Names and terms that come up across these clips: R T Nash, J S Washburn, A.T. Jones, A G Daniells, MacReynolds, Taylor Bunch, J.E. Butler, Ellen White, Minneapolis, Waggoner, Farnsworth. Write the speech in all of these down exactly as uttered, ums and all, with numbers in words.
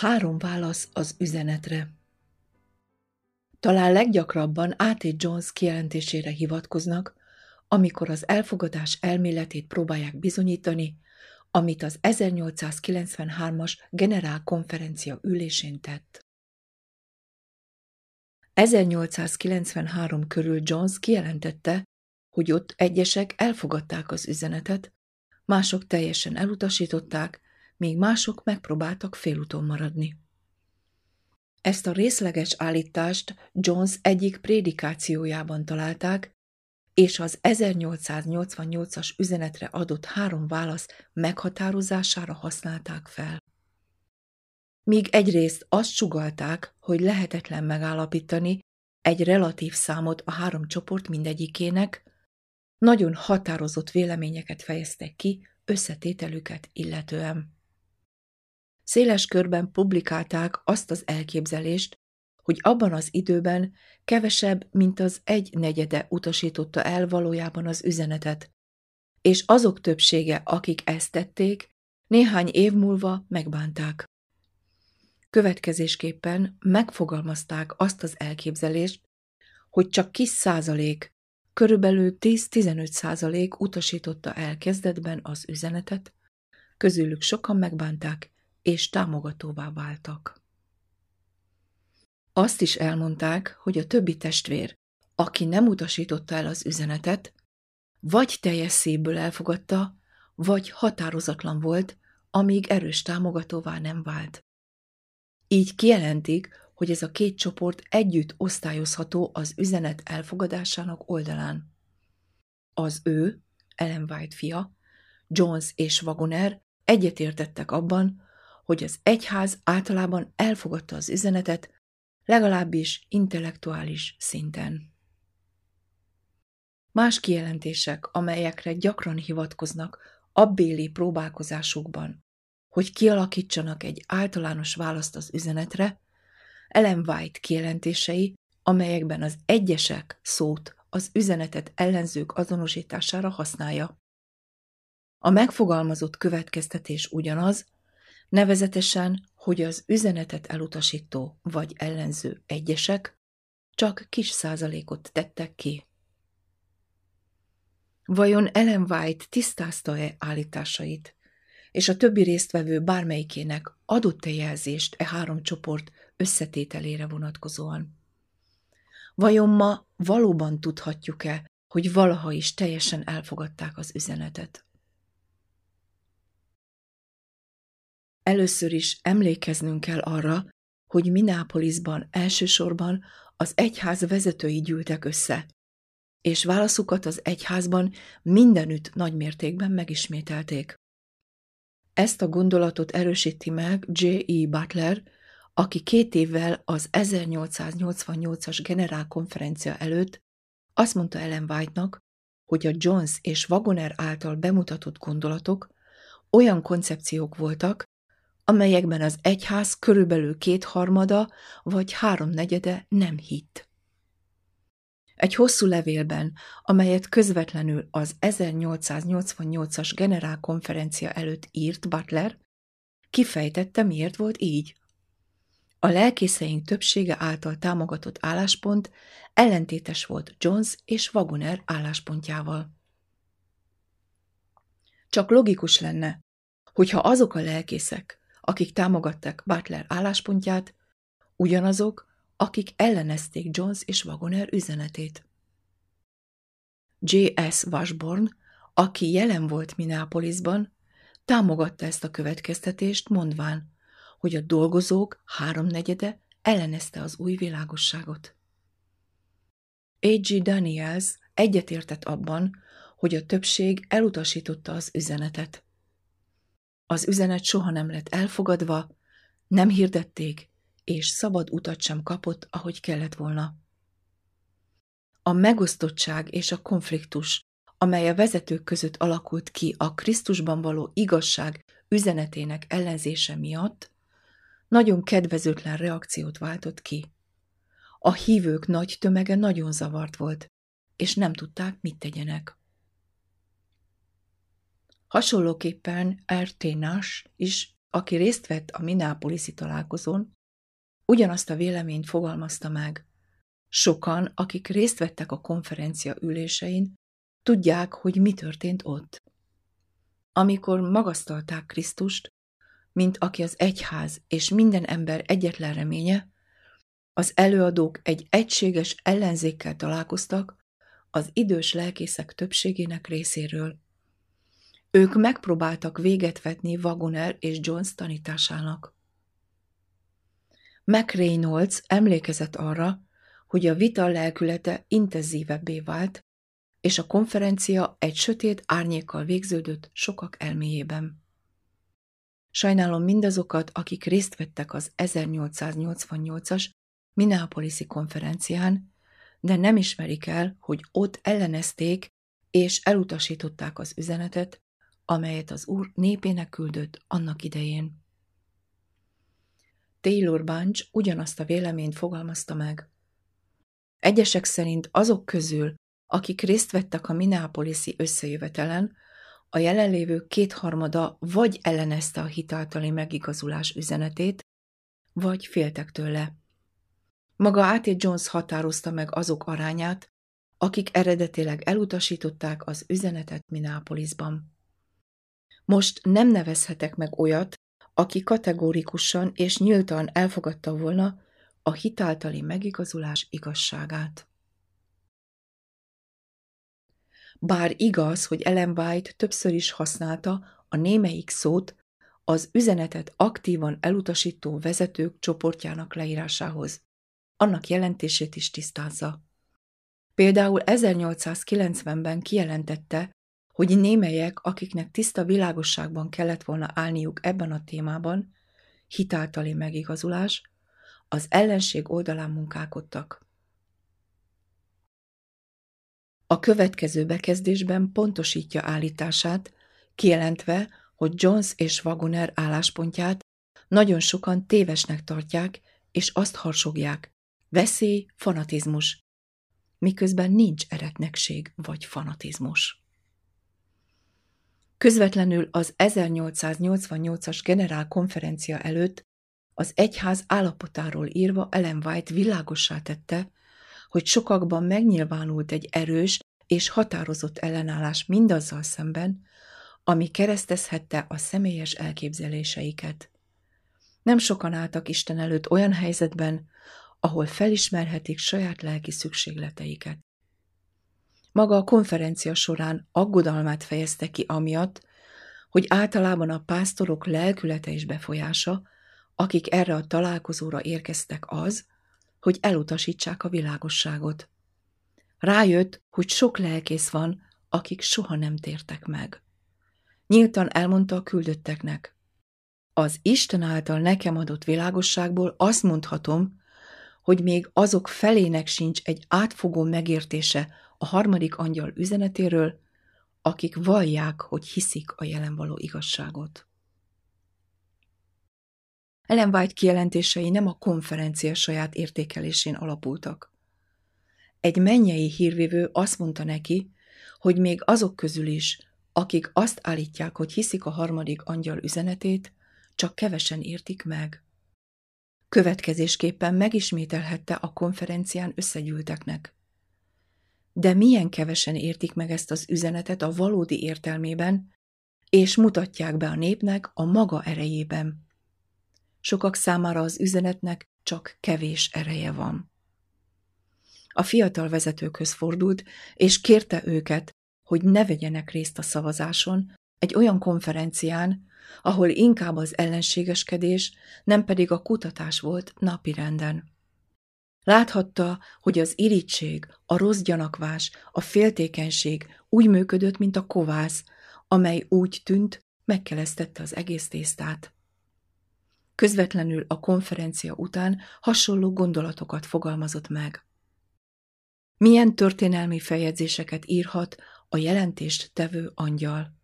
Három válasz az üzenetre. Talán leggyakrabban á té. Jones kijelentésére hivatkoznak, amikor az elfogadás elméletét próbálják bizonyítani, amit az ezernyolcszázkilencvenhármas generálkonferencia ülésén tett. ezernyolcszázkilencvenhárom körül Jones kijelentette, hogy ott egyesek elfogadták az üzenetet, mások teljesen elutasították, míg mások megpróbáltak félúton maradni. Ezt a részleges állítást Jones egyik prédikációjában találták, és az ezernyolcszáznyolcvannyolcas üzenetre adott három válasz meghatározására használták fel. Míg egyrészt azt sugallták, hogy lehetetlen megállapítani egy relatív számot a három csoport mindegyikének, nagyon határozott véleményeket fejeztek ki összetételüket illetően. Széles körben publikálták azt az elképzelést, hogy abban az időben kevesebb, mint az egy negyede utasította el valójában az üzenetet, és azok többsége, akik ezt tették, néhány év múlva megbánták. Következésképpen megfogalmazták azt az elképzelést, hogy csak kis százalék, körülbelül tíz-tizenöt százalék utasította el kezdetben az üzenetet, közülük sokan megbánták és támogatóvá váltak. Azt is elmondták, hogy a többi testvér, aki nem utasította el az üzenetet, vagy teljes szívből elfogadta, vagy határozatlan volt, amíg erős támogatóvá nem vált. Így kijelentik, hogy ez a két csoport együtt osztályozható az üzenet elfogadásának oldalán. Az ő, Ellen White fia, Jones és Waggoner egyetértettek abban, hogy az egyház általában elfogadta az üzenetet, legalábbis intellektuális szinten. Más kijelentések, amelyekre gyakran hivatkoznak abbéli próbálkozásukban, hogy kialakítsanak egy általános választ az üzenetre, Ellen White kijelentései, amelyekben az egyesek szót az üzenetet ellenzők azonosítására használja. A megfogalmazott következtetés ugyanaz, nevezetesen, hogy az üzenetet elutasító vagy ellenző egyesek csak kis százalékot tettek ki. Vajon Ellen White tisztázta-e állításait, és a többi résztvevő bármelyikének adott-e jelzést e három csoport összetételére vonatkozóan? Vajon ma valóban tudhatjuk-e, hogy valaha is teljesen elfogadták az üzenetet? Először is emlékeznünk kell arra, hogy Minneapolisban elsősorban az egyház vezetői gyűltek össze, és válaszukat az egyházban mindenütt nagymértékben megismételték. Ezt a gondolatot erősíti meg J E Butler, aki két évvel az ezernyolcszáznyolcvannyolcas generálkonferencia előtt azt mondta Ellen White-nak, hogy a Jones és Waggoner által bemutatott gondolatok olyan koncepciók voltak, amelyekben az egyház körülbelül kétharmada vagy háromnegyede nem hitt. Egy hosszú levélben, amelyet közvetlenül az ezernyolcszáznyolcvannyolcas generálkonferencia előtt írt Butler, kifejtette, miért volt így. A lelkészeink többsége által támogatott álláspont ellentétes volt Jones és Waggoner álláspontjával. Csak logikus lenne, hogyha azok a lelkészek, akik támogatták Butler álláspontját, ugyanazok, akik ellenezték Jones és Waggoner üzenetét. J S Washburn, aki jelen volt Minneapolisban, támogatta ezt a következtetést, mondván, hogy a dolgozók háromnegyede ellenezte az új világosságot. A G Daniells egyetértett abban, hogy a többség elutasította az üzenetet. Az üzenet soha nem lett elfogadva, nem hirdették, és szabad utat sem kapott, ahogy kellett volna. A megosztottság és a konfliktus, amely a vezetők között alakult ki a Krisztusban való igazság üzenetének ellenzése miatt, nagyon kedvezőtlen reakciót váltott ki. A hívők nagy tömege nagyon zavart volt, és nem tudták, mit tegyenek. Hasonlóképpen R T Nash is aki részt vett a minneapoliszi találkozón, ugyanazt a véleményt fogalmazta meg. Sokan, akik részt vettek a konferencia ülésein, tudják, hogy mi történt ott. Amikor magasztalták Krisztust, mint aki az egyház és minden ember egyetlen reménye, az előadók egy egységes ellenzékkel találkoztak az idős lelkészek többségének részéről. Ők megpróbáltak véget vetni Waggoner és Jones tanításának. MacReynolds emlékezett arra, hogy a vita lelkülete intenzívebbé vált, és a konferencia egy sötét árnyékkal végződött sokak elméjében. Sajnálom mindazokat, akik részt vettek az ezernyolcszáznyolcvannyolcas minneapoliszi konferencián, de nem ismerik el, hogy ott ellenezték és elutasították az üzenetet, amelyet az Úr népének küldött annak idején. Taylor Bunch ugyanazt a véleményt fogalmazta meg. Egyesek szerint azok közül, akik részt vettek a minneapoliszi összejövetelen, a jelenlévő kétharmada vagy ellenezte a hitaltali megigazulás üzenetét, vagy féltek tőle. Maga á té. Jones határozta meg azok arányát, akik eredetileg elutasították az üzenetet Minneapolisban. Most nem nevezhetek meg olyat, aki kategórikusan és nyíltan elfogadta volna a hitáltali megigazulás igazságát. Bár igaz, hogy Ellen White többször is használta a némelyik szót az üzenetet aktívan elutasító vezetők csoportjának leírásához. Annak jelentését is tisztázza. Például ezernyolcszázkilencvenben kijelentette, hogy némelyek, akiknek tiszta világosságban kellett volna állniuk ebben a témában, hitáltali megigazulás, az ellenség oldalán munkálkodtak. A következő bekezdésben pontosítja állítását, kijelentve, hogy Jones és Waggoner álláspontját nagyon sokan tévesnek tartják, és azt harsogják: veszély, fanatizmus, miközben nincs eretnekség vagy fanatizmus. Közvetlenül az ezernyolcszáznyolcvannyolcas generálkonferencia előtt az egyház állapotáról írva Ellen White világossá tette, hogy sokakban megnyilvánult egy erős és határozott ellenállás mindazzal szemben, ami keresztezhette a személyes elképzeléseiket. Nem sokan álltak Isten előtt olyan helyzetben, ahol felismerhetik saját lelki szükségleteiket. Maga a konferencia során aggodalmát fejezte ki amiatt, hogy általában a pásztorok lelkülete és befolyása, akik erre a találkozóra érkeztek, az, hogy elutasítsák a világosságot. Rájött, hogy sok lelkész van, akik soha nem tértek meg. Nyíltan elmondta a küldötteknek: az Isten által nekem adott világosságból azt mondhatom, hogy még azok felének sincs egy átfogó megértése a harmadik angyal üzenetéről, akik vallják, hogy hiszik a jelen való igazságot. Ellen White kijelentései nem a konferencia saját értékelésén alapultak. Egy mennyei hírvívő azt mondta neki, hogy még azok közül is, akik azt állítják, hogy hiszik a harmadik angyal üzenetét, csak kevesen értik meg. Következésképpen megismételhette a konferencián összegyűlteknek: de milyen kevesen értik meg ezt az üzenetet a valódi értelmében, és mutatják be a népnek a maga erejében. Sokak számára az üzenetnek csak kevés ereje van. A fiatal vezetőkhöz fordult, és kérte őket, hogy ne vegyenek részt a szavazáson, egy olyan konferencián, ahol inkább az ellenségeskedés, nem pedig a kutatás volt napirenden. Láthatta, hogy az irítség, a rossz gyanakvás, a féltékenység úgy működött, mint a kovász, amely úgy tűnt, megkelesztette az egész tésztát. Közvetlenül a konferencia után hasonló gondolatokat fogalmazott meg. Milyen történelmi feljegyzéseket írhat a jelentést tevő angyal?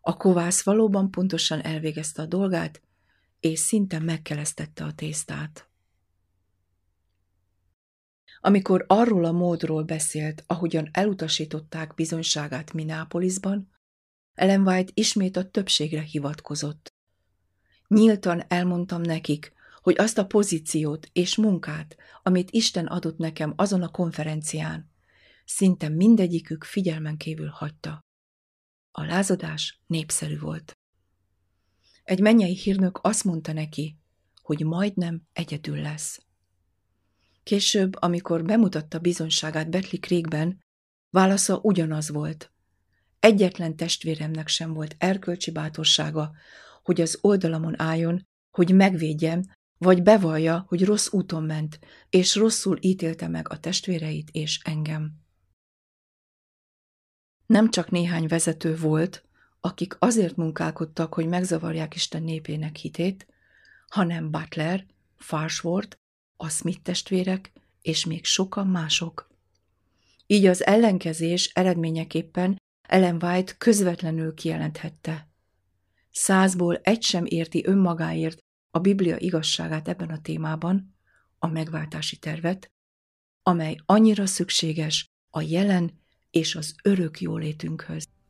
A kovász valóban pontosan elvégezte a dolgát, és szinte megkelesztette a tésztát. Amikor arról a módról beszélt, ahogyan elutasították bizonyságát Minneapolisban, Ellen White ismét a többségre hivatkozott. Nyíltan elmondtam nekik, hogy azt a pozíciót és munkát, amit Isten adott nekem azon a konferencián, szinte mindegyikük figyelmen kívül hagyta. A lázadás népszerű volt. Egy mennyei hírnök azt mondta neki, hogy majdnem egyedül lesz. Később, amikor bemutatta bizonyságát Battle Creekben, válasza ugyanaz volt. Egyetlen testvéremnek sem volt erkölcsi bátorsága, hogy az oldalamon álljon, hogy megvédjem, vagy bevallja, hogy rossz úton ment, és rosszul ítélte meg a testvéreit és engem. Nem csak néhány vezető volt, akik azért munkálkodtak, hogy megzavarják Isten népének hitét, hanem Butler, Farnsworth, a Smith testvérek és még sokan mások. Így az ellenkezés eredményeképpen Ellen White közvetlenül kijelenthette. Százból egy sem érti önmagáért a Biblia igazságát ebben a témában, a megváltási tervet, amely annyira szükséges a jelen és az örök jólétünkhöz.